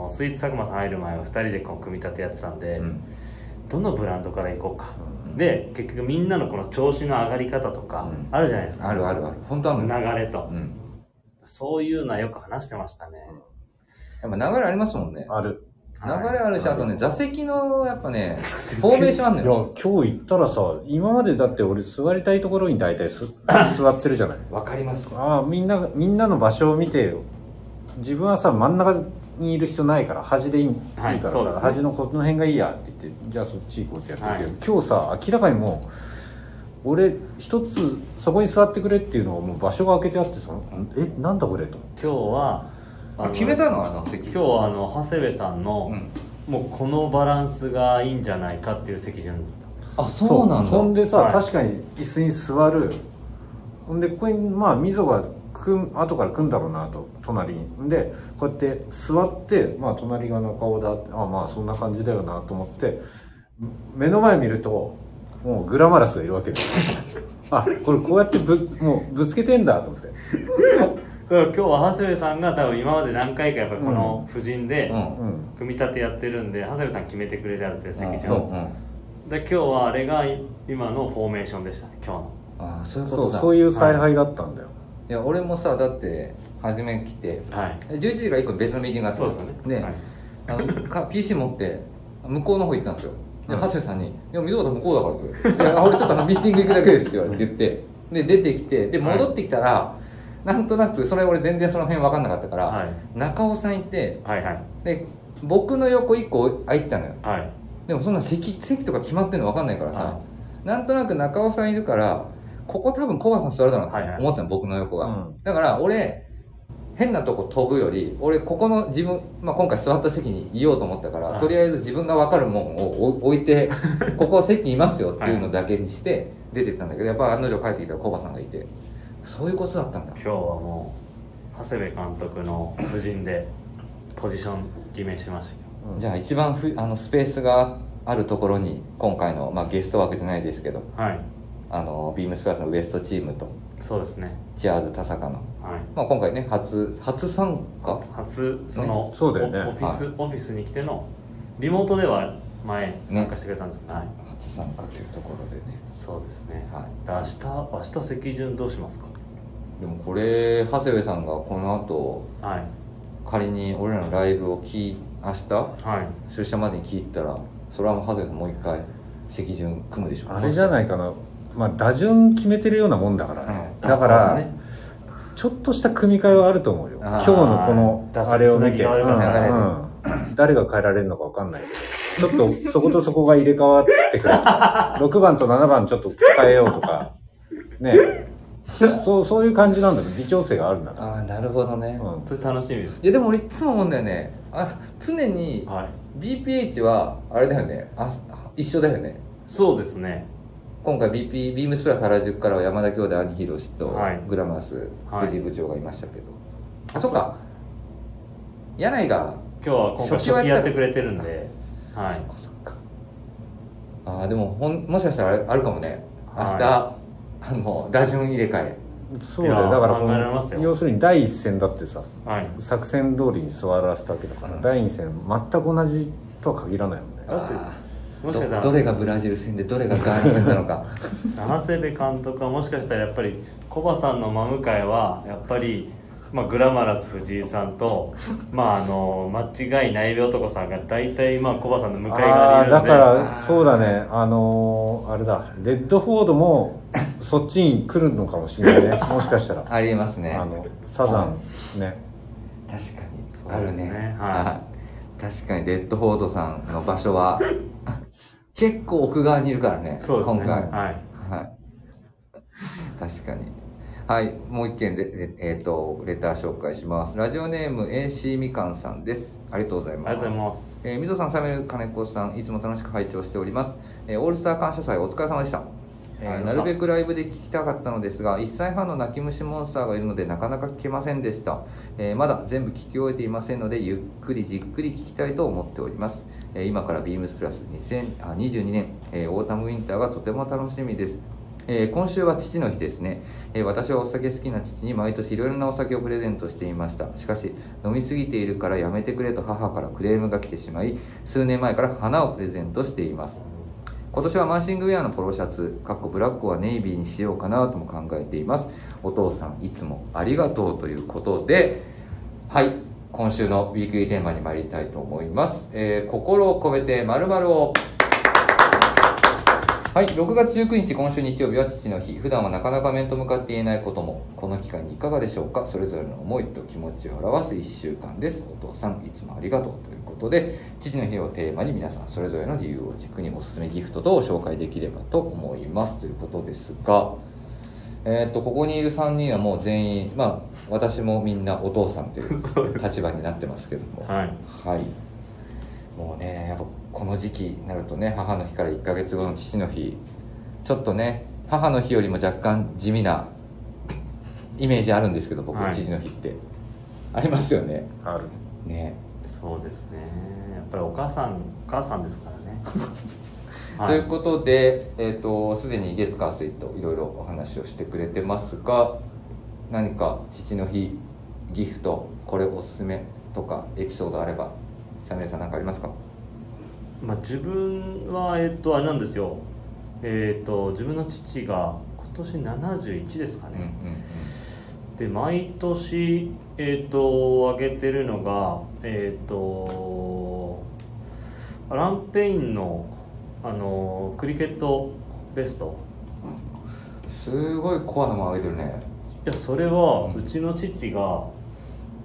スイーツ佐久間さん入る前は2人でこう組み立てやってたんで、うん、どのブランドから行こうか、うん、で結局みんなのこの調子の上がり方とかあるじゃないですか、うん、ある本当流れと、うん、そういうのはよく話してましたね、うん、やっぱ流れありますもんね。ある流れあるし、あとね、座席のやっぱね、フォーメーションあんのよ。いや、今日行ったらさ、今までだって俺座りたいところに大体座ってるじゃない。わかります。あ、みんなの場所を見てよ。自分はさ、真ん中にいる必要ないから、端でいいからさ、はいね、端のこの辺がいいやって言って、じゃあそっち行こうってやってるけど、はい、今日さ、明らかにもう、俺一つそこに座ってくれっていうのをもう場所が空けてあってさ、なんだこれと思って。今日は決めたの席。今日は長谷部さんの、うん、もうこのバランスがいいんじゃないかっていう席順だったんです。あ、そうなんだ。そんでさ、はい、確かに椅子に座る。ほんでここにまあ溝が後から組んだろうなと隣に。でこうやって座ってまあ隣が中尾だ。あ、まあそんな感じだよなと思って目の前見るともうグラマラスがいるわけです。あ、これこうやってもうぶつけてんだと思って。今日は長谷部さんが多分今まで何回かやっぱこの布陣で組み立てやってるんで、長谷部さん決めてくれてあるって席じゃん、うん、で今日はあれが今のフォーメーションでしたね。今日のあ、そういうことだ。そういう采配だったんだよ、はい、いや俺もさだって初め来て、はい、11時から1個別のミーティングがあったんですよね、はい、PC 持って向こうの方行ったんですよ。で、橋さんに「でも溝端向こうだから」俺ちょっとミーティング行くだけです」って言われて言ってで出てきてで戻ってきたら、はい、なんとなくそれ俺全然その辺分かんなかったから、はい、中尾さん行って、はいはい、で僕の横1個空いてたのよ、はい、でもそんな 席とか決まってるの分かんないからさ、はい、なんとなく中尾さんいるからここ多分コバさん座るだろうなと思ったの、はいはい、僕の横が、うん、だから俺変なとこ飛ぶより俺ここの自分、まあ、今回座った席にいようと思ったから、はい、とりあえず自分が分かるもんを置いてここ席にいますよっていうのだけにして出てったんだけどやっぱ案の定帰ってきたらコバさんがいてそういうことだったんだ。今日はもう長谷部監督の布陣でポジション決めしましたけど、うん、じゃあ一番スペースがあるところに今回の、まあ、ゲスト枠じゃないですけど、はい、Beams Plusのウエストチームとそうですね、チアーズ田坂の、はいまあ、今回ね初参加その、ねそうだよね、オフィスに来てのリモートでは前参加してくれたんですけど、ねはい、初参加というところでねそうですね、はい、明日席順どうしますか。でもこれ長谷部さんがこの後、はい、仮に俺らのライブを明日、はい、出社までに聞いたらそれはもう長谷部さんもう一回席順組むでしょうか。あれじゃないかなまあ、打順決めてるようなもんだからね、うん、だから、ね、ちょっとした組み替えはあると思うよ今日のこのあれを見て、誰が変えられるのか分かんないけどちょっとそことそこが入れ替わってくるとか6番と7番ちょっと変えようとかねそういう感じなんだけど微調整があるんだとああなるほどね、うん、それ楽しみです。いやでも俺いつも思うんだよね常に BPH はあれだよね一緒だよね。そうですね今回 Beams Plus 原宿からは山田兄弟兄ひろしとグラマス藤井部長がいましたけど、はい、あそっか柳井が今日は今回初期やってくれてるんで、はい、そっかあでももしかしたらあるかもね明日、はい、打順入れ替えそうだよだから要するに第一戦だってさ、はい、作戦通りに座らせたわけだから、うん、第二戦全く同じとは限らないもんね。だってどれがブラジル戦でどれがガーナ戦なのか長谷部監督はもしかしたらやっぱりコバさんの真向かいはやっぱり、まあ、グラマラス藤井さんと、まあ、間違いない男さんが大体まあコバさんの向かい側にいるのでだからそうだねあれだレッドフォードもそっちに来るのかもしれないねもしかしたらありえますねサザンね確かにそうですねあるねはい確かにレッドフォードさんの場所は結構奥側にいるからね。そうですね。今回。はい。はい、確かに。はい。もう一件で、レター紹介します。ラジオネーム AC みかんさんです。ありがとうございます。ありがとうございます。みぞさん、サメル金子さん、いつも楽しく拝聴しております。オールスター感謝祭お疲れ様でした。なるべくライブで聴きたかったのですが1歳半の泣き虫モンスターがいるのでなかなか聴けませんでした、まだ全部聴き終えていませんのでゆっくりじっくり聴きたいと思っております、今から Beams プラス2022年、オータムウィンターがとても楽しみです、今週は父の日ですね、私はお酒好きな父に毎年いろいろなお酒をプレゼントしていました。しかし飲みすぎているからやめてくれと母からクレームが来てしまい数年前から花をプレゼントしています。今年はマンシングウェアのポロシャツ、ブラックはネイビーにしようかなとも考えています。お父さんいつもありがとうということで、はい、今週のウィークリーテーマに参りたいと思います。心を込めて〇〇を。はい、6月19日、今週日曜日は父の日。普段はなかなか面と向かって言えないことも、この機会にいかがでしょうか。それぞれの思いと気持ちを表す1週間です。お父さんいつもありがとうということで、父の日をテーマに皆さんそれぞれの理由を軸におすすめギフト等を紹介できればと思いますということですが、ここにいる3人はもう全員、まあ私もみんなお父さんという立場になってますけども、はい、はい、もうねやっぱこの時期になるとね母の日から1ヶ月後の父の日ちょっとね母の日よりも若干地味なイメージあるんですけど僕、はい、父の日ってありますよね。あるね。そうですねやっぱりお母さんですからね、はい、ということで、すでに月火水といろいろお話をしてくれてますが何か父の日ギフトこれおすすめとかエピソードあればサメルさん何かありますか。まあ、自分はあれなんですよ、自分の父が今年71ですかね、うんうんうん、で毎年あげてるのがアラン・ペインのクリケットベスト、すごいコアなもの上げてるね。いや、それはうちの父が、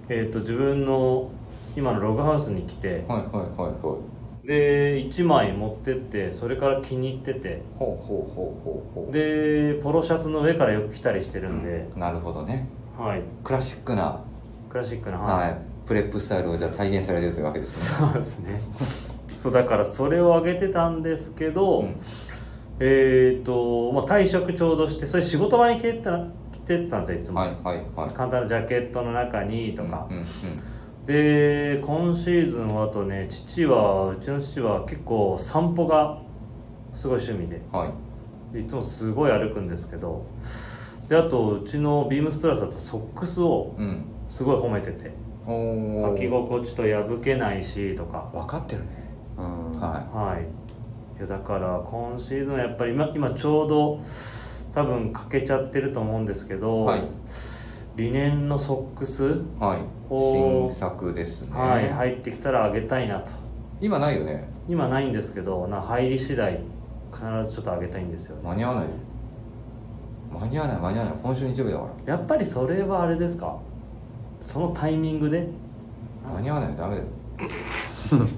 自分の今のログハウスに来て、はいはいはいはい、で1枚持ってって、それから気に入ってて、ほうほうほうほうほう、でポロシャツの上からよく着たりしてるんで、うん、なるほどね、はい、クラシックな、はいはい、プレップスタイルをじゃあ体現されてるというわけですね。そうですねそう、だからそれを上げてたんですけど、うん、まあ、退職ちょうどして、それ仕事場に着てったんですよ、いつも、はいはいはい、簡単なジャケットの中にとか、うんうんうん、で今シーズンはあとね、うちの父は結構散歩がすごい趣味 でいつもすごい歩くんですけど、であとうちのビームスプラスだとソックスをすごい褒めてて、うん、履き心地と破けないしとか分かってるね、うん、はい、はい、いやだから今シーズンはやっぱり 今ちょうど多分欠けちゃってると思うんですけど、はい、リネンのソックスを、はい、新作ですね、はい、入ってきたらあげたいなと。今ないよね。今ないんですけど、入り次第必ずちょっとあげたいんですよね。間に合わない、今週日曜日だから。やっぱりそれはあれですか、そのタイミングで間に合わないとダメだよ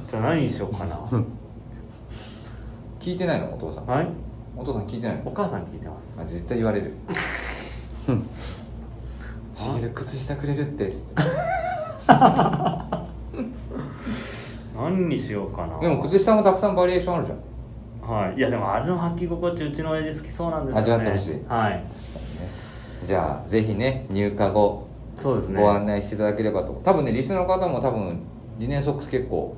じゃあ何にしようかな聞いてないのお父さん、はい、お父さん聞いてないの。お母さん聞いてます。あ、絶対言われるシゲル靴下くれるって何にしようかな。でも靴下もたくさんバリエーションあるじゃん。はい、いやでもあれの履き心地、うちの親父好きそうなんですよね。味わってほしい、はい、確かにね。じゃあぜひね、入荷後、そうですね、ご案内していただければと。多分ね、リスナーの方も多分リネンソックス結構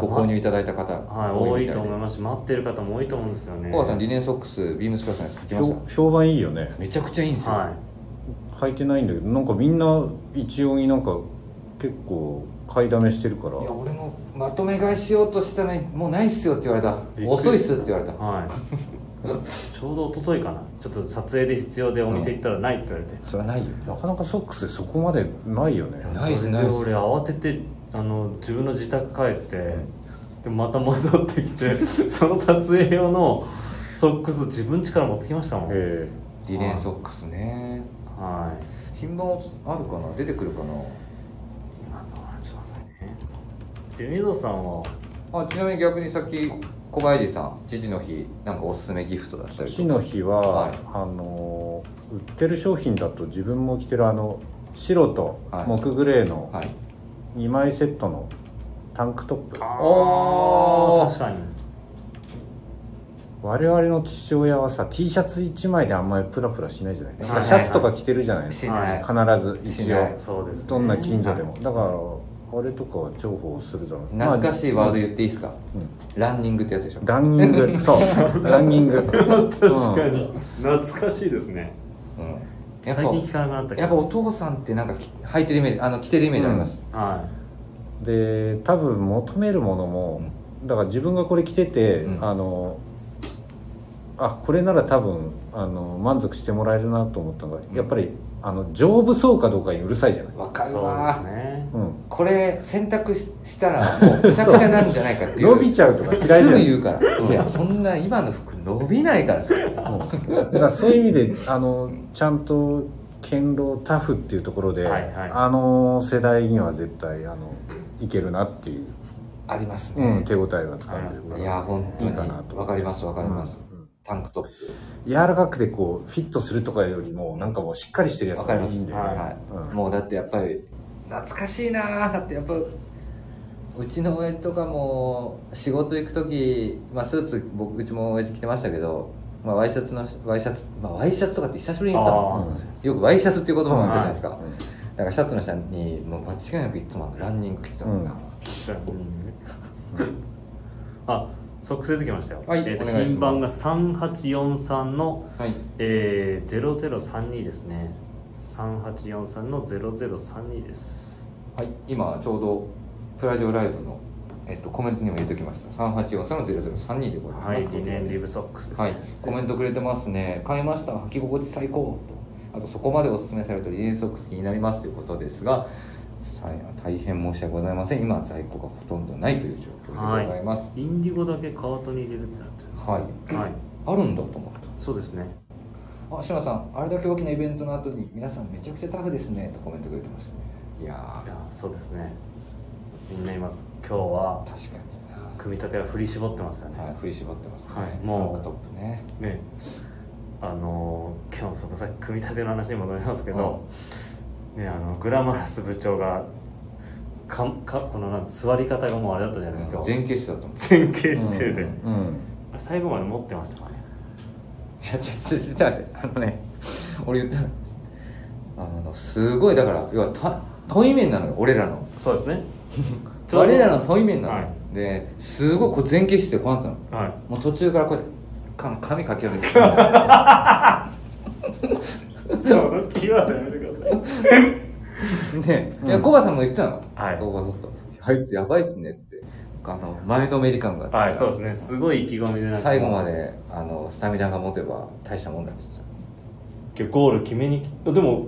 ご購入いただいた方多いみたいで、はい、多いと思いますし、待ってる方も多いと思うんですよね。コアさん、リネンソックスビームスプラスに履きました。評判いいよね。めちゃくちゃいいんですよ、はい、履いてないんだけど、なんかみんな一応になんか結構買いだめしてるから。いや俺もまとめ買いしようとしたら、もうないっすよって言われた。遅いっすって言われた、はい、ちょうど一昨日かな、ちょっと撮影で必要でお店行ったらないって言われて、うん、それはないよね。なかなかソックスでそこまでないよね。ないっすね。俺慌てて自分の自宅帰って、うん、でまた戻ってきてその撮影用のソックス自分家から持ってきましたもん。リネンソックスね、はい、品番あるかな、出てくるかな。MZOさんは、あ、ちなみに逆にさっき小林さん、父の日なんかおすすめギフトだったりとか。父の日は、はい、売ってる商品だと自分も着てる白と木グレーの2枚セットのタンクトップ、はいはい、あ、確かに我々の父親はさ、 T シャツ1枚であんまりプラプラしないじゃないですか、はいはいはい、シャツとか着てるじゃないですか、はい、必ず一応、そうですね、どんな近所でも、はい、だからあれとかは重宝するだろう。懐かしいワード言っていいですか、うん、ランニングってやつでしょ。ランニング、そうランニング確かに、うん、懐かしいですね、うん、やっぱ最近聞かなくなったけど、やっぱお父さんってなんか履いてるイメージ、着てるイメージあります、うん、はい、で多分求めるものも、だから自分がこれ着てて、うん、これなら多分満足してもらえるなと思ったのが、やっぱり丈夫そうかどうかにうるさいじゃない。わかるわ、そうですね、うん、これ洗濯したらもうぐちゃぐちゃなんじゃないかっていう伸びちゃうとか嫌いじゃんすぐ言うから、うん、いやそんな今の服伸びないからさ、うん、だからそういう意味でちゃんと堅牢タフっていうところで、はいはい、世代には絶対いけるなっていうありますね、うん、手応えがつかめるから、いや本当にいいかなと。わかります、うん、タンクトップ柔らかくてこうフィットするとかよりも、なんかもうしっかりしてるやつがいいんで、ね、はいはい、うん、もうだってやっぱり懐かしいな。だってやっぱうちの親父とかも仕事行く時、まあ、スーツうちも親父着てましたけど、まあ、ワイシャツとかって久しぶりに言ったの、うん、よくワイシャツっていう言葉もあったじゃないですか、うん、だからシャツの下にもう間違いなくいつもランニング着てたもんな、うん、あ、即出てきましたよ、はい、品番が3843の、はい、0032ですね。3843の0032です。はい、今ちょうどプラジオライブの、コメントにも入れておきました。3843の0032でございます。はい、リネンリブソックスです、ね、はい、コメントくれてますね。買いました、履き心地最高と、あとそこまでおすすめされるとリネンソックス気になりますということですが、大変申し訳ございません。今在庫がほとんどないという状況でございます。はい、インディゴだけカートに入れるってなってます。はい。はい、あるんだと思った。そうですね。あ、志村さん、あれだけ大きなイベントの後に皆さんめちゃくちゃタフですねとコメントくれてます。いやー。いやー、そうですね。みんな今は確かに。組み立ては振り絞ってますよね。はい、振り絞ってますね。はい、もうタンクトップね。ね、今日そこさっき組み立ての話に戻りますけど、うん、ね、グラマラス部長がこの座り方がもうあれだったじゃないですか。前傾姿勢だと思う。前傾姿勢で、うんうんうん、最後まで持ってましたかね。いやちょっと待って、俺言ったらすごい、だから要は遠い面なのよ、俺らの。そうですね。我らの遠い面なの。はい、ですごいこう前傾姿勢こうなったの、はい、もう途中からこうやって髪かき上げてその気はやめてくださいねえ、うん、コバさんも言ってたの、はい、ここちょっと「はい、やばいっすね」って前のめり感があって、はい、そうですね、すごい意気込みで、なんか最後までスタミナが持てば大したもんだって言ってた。ゴール決めにでも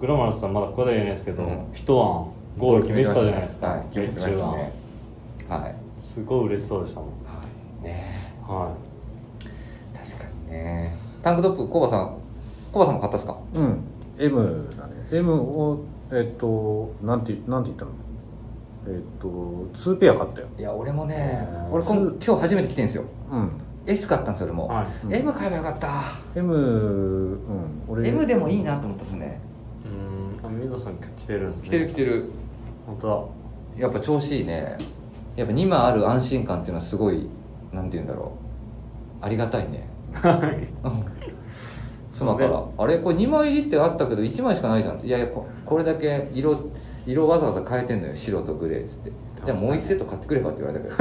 グラマラスさんまだここで言えないですけど、うん、一案ゴール決めてたじゃないですか。はい、決めてましたね。はい、すごい嬉しそうでしたもん。はい、ね、はい、確かにね。タンクトップ、コバさんも買ったっすか？うん、M だね。M をなんて言ったの？2ペア買ったよ。いや俺もね、俺今日初めて来てんすよ。うん。S 買ったんですよ俺も。はい、うん、M 買えばよかった。M、うん、俺 M でもいいなと思ったっすね。水田さん着てるんですね。着てる。本当だ。やっぱ調子いいね。やっぱ2枚ある安心感っていうのはすごい、なんて言うんだろう、ありがたいね。妻からあれこれ2枚入りってあったけど1枚しかないじゃんって、いやいやこれだけ色わざわざ変えてんのよ、白とグレーっつって、じゃあもう1セット買ってくればって言われたけど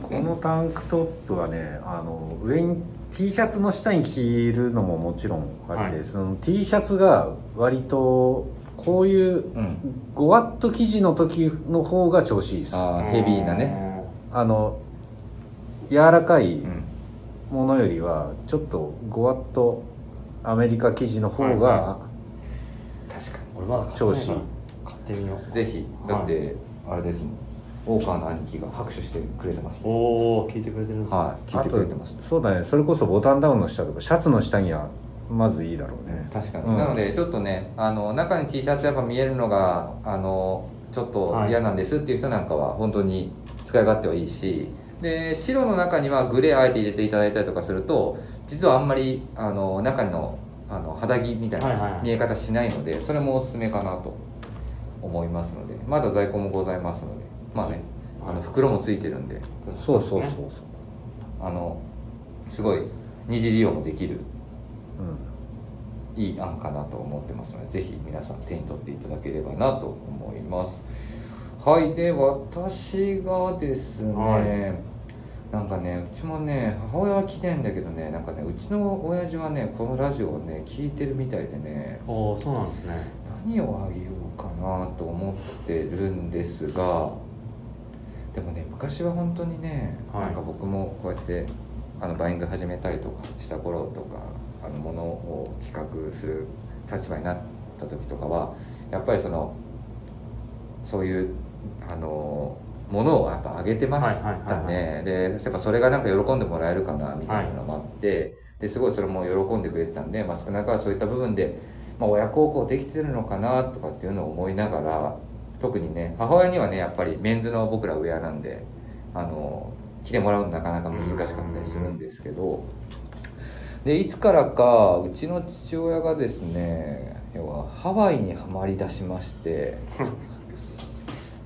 このタンクトップはね、上に T シャツの下に着るのももちろんありで、はい、その T シャツが割とこういう5ワット生地の時の方が調子いいです。あ、ヘビーなね、柔らかいものよりはちょっと5ワットアメリカ生地の方が調子いい。買ってみようぜひ。だってあれですもん、大川の兄貴が拍手してくれてます、ね、おー、聞いてくれてるんですか？はい、聞いてくれてます、ね、そうだね。それこそボタンダウンの下とかシャツの下にはまずいいだろうね。確かに、うん、なのでちょっとね、中に T シャツやっぱ見えるのがちょっと嫌なんですっていう人なんかは本当に使い勝手はいいし、で白の中にはグレーあえて入れていただいたりとかすると、実はあんまり中の肌着みたいな見え方しないので、はいはい、それもおすすめかなと思いますので、まだ在庫もございますので、まあね、袋もついてるんで、そうすごい二次利用もできる、うん、いい案かなと思ってますので、ぜひ皆さん手に取っていただければなと思います。はい、で私がですね、はい、なんかね、うちもね、母親は来てんだけどね、なんかね、うちの親父はね、このラジオをね聞いてるみたいでね。おお、そうなんですね。何をあげようかなと思ってるんですが、でもね、昔は本当にね、はい、なんか僕もこうやってバイング始めたりとかした頃とか、ものを企画する立場になった時とかはやっぱりそういうものをやっぱ上げてましたね。でやっぱそれがなんか喜んでもらえるかなみたいなのもあって、はい、ですごいそれも喜んでくれてたんで、まあ、少なからそういった部分で、まあ、親孝行できてるのかなとかっていうのを思いながら、特にね母親にはねやっぱりメンズの僕らウェアなんで着てもらうのなかなか難しかったりするんですけど。でいつからかうちの父親がですね、要はハワイにはまりだしまして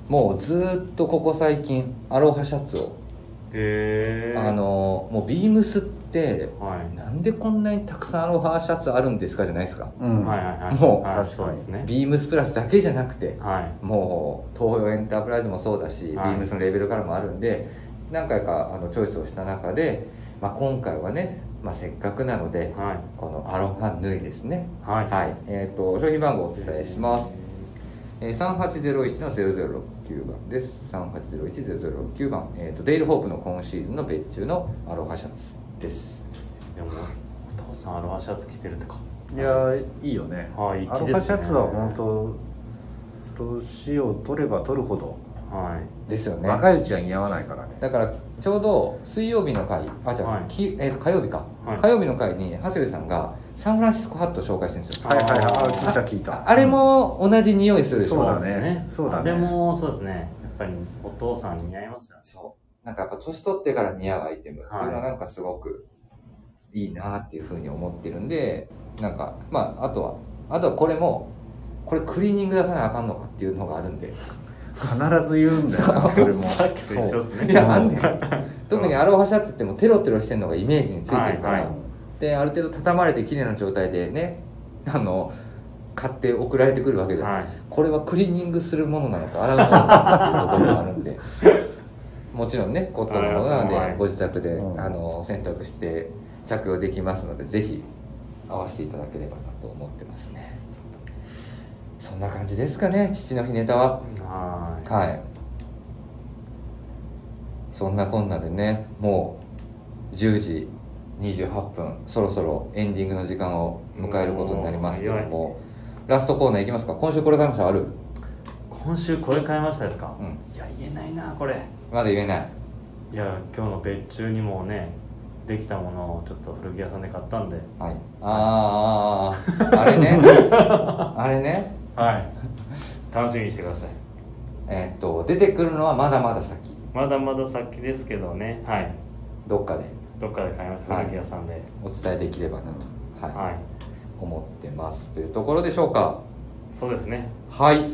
もうずっとここ最近アロハシャツを、もうビームスって、はい、なんでこんなにたくさんアロハシャツあるんですかじゃないですか、うん、はいはいはい、もう、はい、そうですね、ビームスプラスだけじゃなくて、はい、もう東洋エンタープライズもそうだし、はい、ビームスのレベルからもあるんで、何回かチョイスをした中で、まあ、今回はね、まあ、せっかくなので、はい、このアロハ縫いですね、はい、はい、商品番号をお伝えします、3801-0069 番です。 3801-0069 番、デイルホープの今シーズンの別注のアロハシャツです。でもお父さんアロハシャツ着てるとか、いやいいよね、はい、アロハシャツは本当年を取れば取るほど、はい、ですよね。若いうちは似合わないからね。だからちょうど水曜日の回、あ、じゃあ、はい、火曜日か、はい、火曜日の回に長谷部さんがサンフランシスコハットを紹介してるんですよ。はいはいはい、聞いた。あれも同じ匂いするでしょ。そうだね。そうだね。あれもそうですね。やっぱりお父さん似合いますよね。そう。なんかやっぱ年取ってから似合うアイテムっていうのはなんかすごくいいなっていうふうに思ってるんで、なんかまああとはこれもこれクリーニング出さなあかんのかっていうのがあるんで。必ず言うんだよな、それも。さっきと一緒ですね。いや、あんねん。特にアロハシャツってもテロテロしてるのがイメージについてるから、はいはい、である程度畳まれて綺麗な状態でね、買って送られてくるわけじゃん、はい、これはクリーニングするものなのか洗うものなのかっていうところがあるんでもちろんね、コットンのものなので、はい、ご自宅で、うん、洗濯して着用できますので、ぜひ合わせていただければなと思ってますね。そんな感じですかね、父の日ネタは。はい、はい、そんなこんなでね、もう10時28分、そろそろエンディングの時間を迎えることになりますけども、ラストコーナーいきますか。今週これ買いました。ある今週これ買いましたですか、うん、いや言えないな、これまだ言えない。いや今日の別注にもねできたものをちょっと古着屋さんで買ったんで、はい、あれねあれね、はい、楽しみにしてください。出てくるのはまだまだ先ですけどね、はい、どっかで買いました、はい、古着屋さんでお伝えできればなと、はいはい、思ってますというところでしょうか。そうですね、はい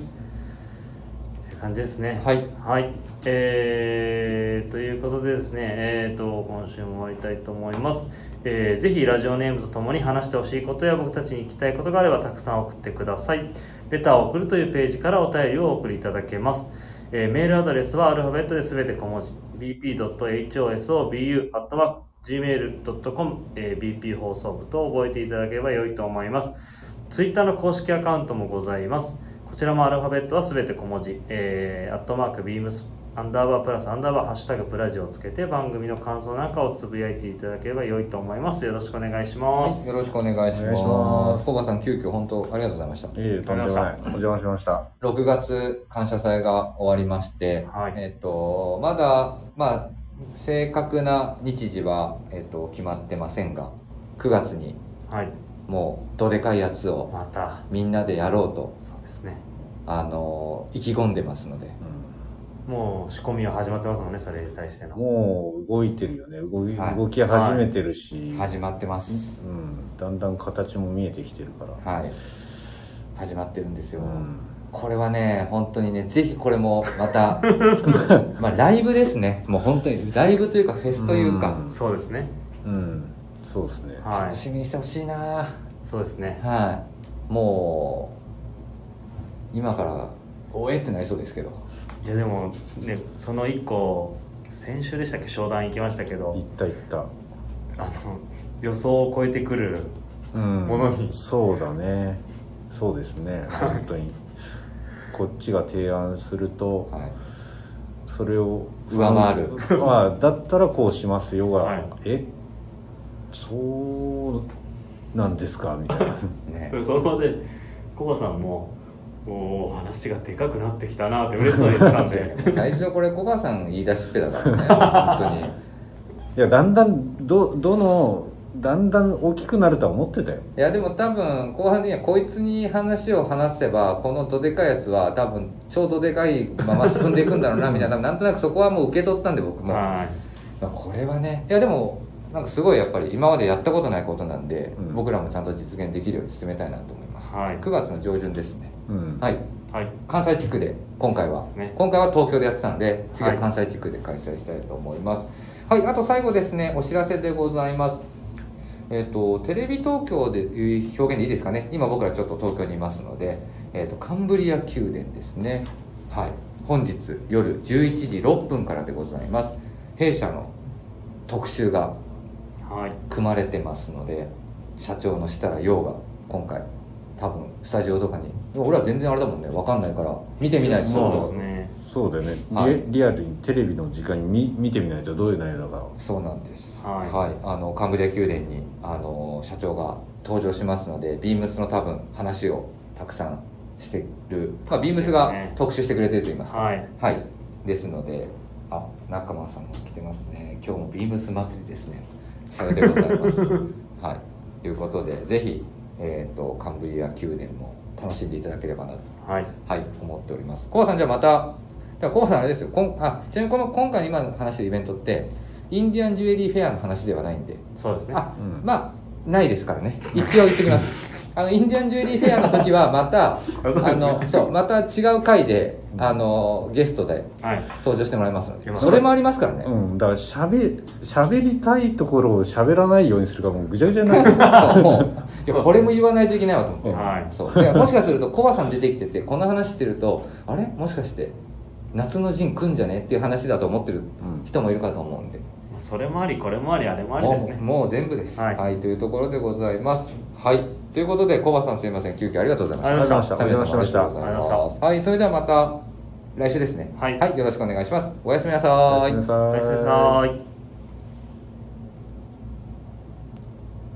という感じですね、はい、はい、ということでですね、今週も終わりたいと思います。ぜひラジオネームとともに話してほしいことや僕たちに聞きたいことがあればたくさん送ってください。レターを送るというページからお便りをお送りいただけます。メールアドレスはアルファベットで全て小文字 bp.hosobu@gmail.com、bp 放送部と覚えていただければ良いと思います。ツイッターの公式アカウントもございます。こちらもアルファベットは全て小文字、@beams_plus_ ハッシュタグプラジをつけて番組の感想なんかをつぶやいていただければ良いと思います。よろしくお願いします。はい、よろしくお願いします。コバさん急遽本当ありがとうございました。とんでもない。お邪魔しました。6月感謝祭が終わりまして、はい、まだまあ正確な日時は決まってませんが、9月にもうどでかいやつをまたみんなでやろうと、そうですね。意気込んでますので。もう仕込みは始まってますもんね、それに対しての。もう動いてるよね、動き始めてるし、はい、始まってます、うん、だんだん形も見えてきてるから、はい、始まってるんですよ、うん、これはね、本当にね、ぜひこれもまたまあライブですね、もう本当にライブというかフェスというか、うん、そうですね、うん、そうですね、はい、楽しみにしてほしいな。そうですね、はい、もう今からおえってなりそうですけど、いやでもね、その1個先週でしたっけ、商談行きましたけど、行った予想を超えてくるものに、うん、そうだね、そうですね、本当にこっちが提案すると、はい、それを上回る、まあだったらこうしますよが、はい、そうなんですかみたいなね、その場でコバさんもお話がでかくなってきたなって嬉しそうに言ってたんで最初これコバさん言い出しっぺだからね本当に。いやだんだんだんだん大きくなるとは思ってたよ。いやでも多分後半にはこいつに話を話せばこのどでかいやつは多分超どでかいまま進んでいくんだろうなみたいな、なんとなくそこはもう受け取ったんで僕も、まあ、これはね、いやでもなんかすごいやっぱり今までやったことないことなんで、うん、僕らもちゃんと実現できるように進めたいなと思います、はい、9月の上旬ですね、うん、はい、はい、関西地区で今回は、ね、今回は東京でやってたんで次は関西地区で開催したいと思います。はい、はい、あと最後ですね、お知らせでございます。テレビ東京でいう表現でいいですかね、今僕らちょっと東京にいますので、カンブリア宮殿ですね、はい、本日夜11時6分からでございます。弊社の特集が組まれてますので、社長の設楽陽が今回多分スタジオとかに、俺は全然あれだもんね、分かんないから見てみないと。そうですね、そうだよね、はい、リアルにテレビの時間に 見てみないとどういう内容だか。そうなんです、はいはい、カンブリア宮殿に社長が登場しますので、ビームスの多分話をたくさんしてる、まあ、ビームスが特集してくれてるといいますか、はい、はい、ですので、あ、仲間さんも来てますね。今日もビームス祭りですね。さようでございますはい、ということでぜひ、カンブリア宮殿も楽しんでいただければなと、はいはい、思っております。コウさん、じゃあまた、だからコウさんあれですよ、ちなみにこの今回今の話のイベントってインディアンジュエリーフェアの話ではないんで、そうですね、あ、うん、まあないですからね、一応言ってきますインディアンジュエリーフェアの時はまたまた違う回でゲストで登場してもらいますので、はい、それもありますからね、うん、だからしゃべりたいところをしゃべらないようにするか、もうぐちゃぐちゃになるこれも言わないといけないわと思って、はい、そう、もしかするとコバさん出てきててこの話してると、あれもしかして夏の陣来んじゃねっていう話だと思ってる人もいるかと思うんで、うん、それもありこれもありあれもありですね、もう全部です、はいはい、というところでございます。はい、ということでコバさんすいません、急遽ありがとうございました。ありがとうございました。はい、それではまた来週ですね。はい、はい、よろしくお願いします。おやすみなさい。おやすみなさい。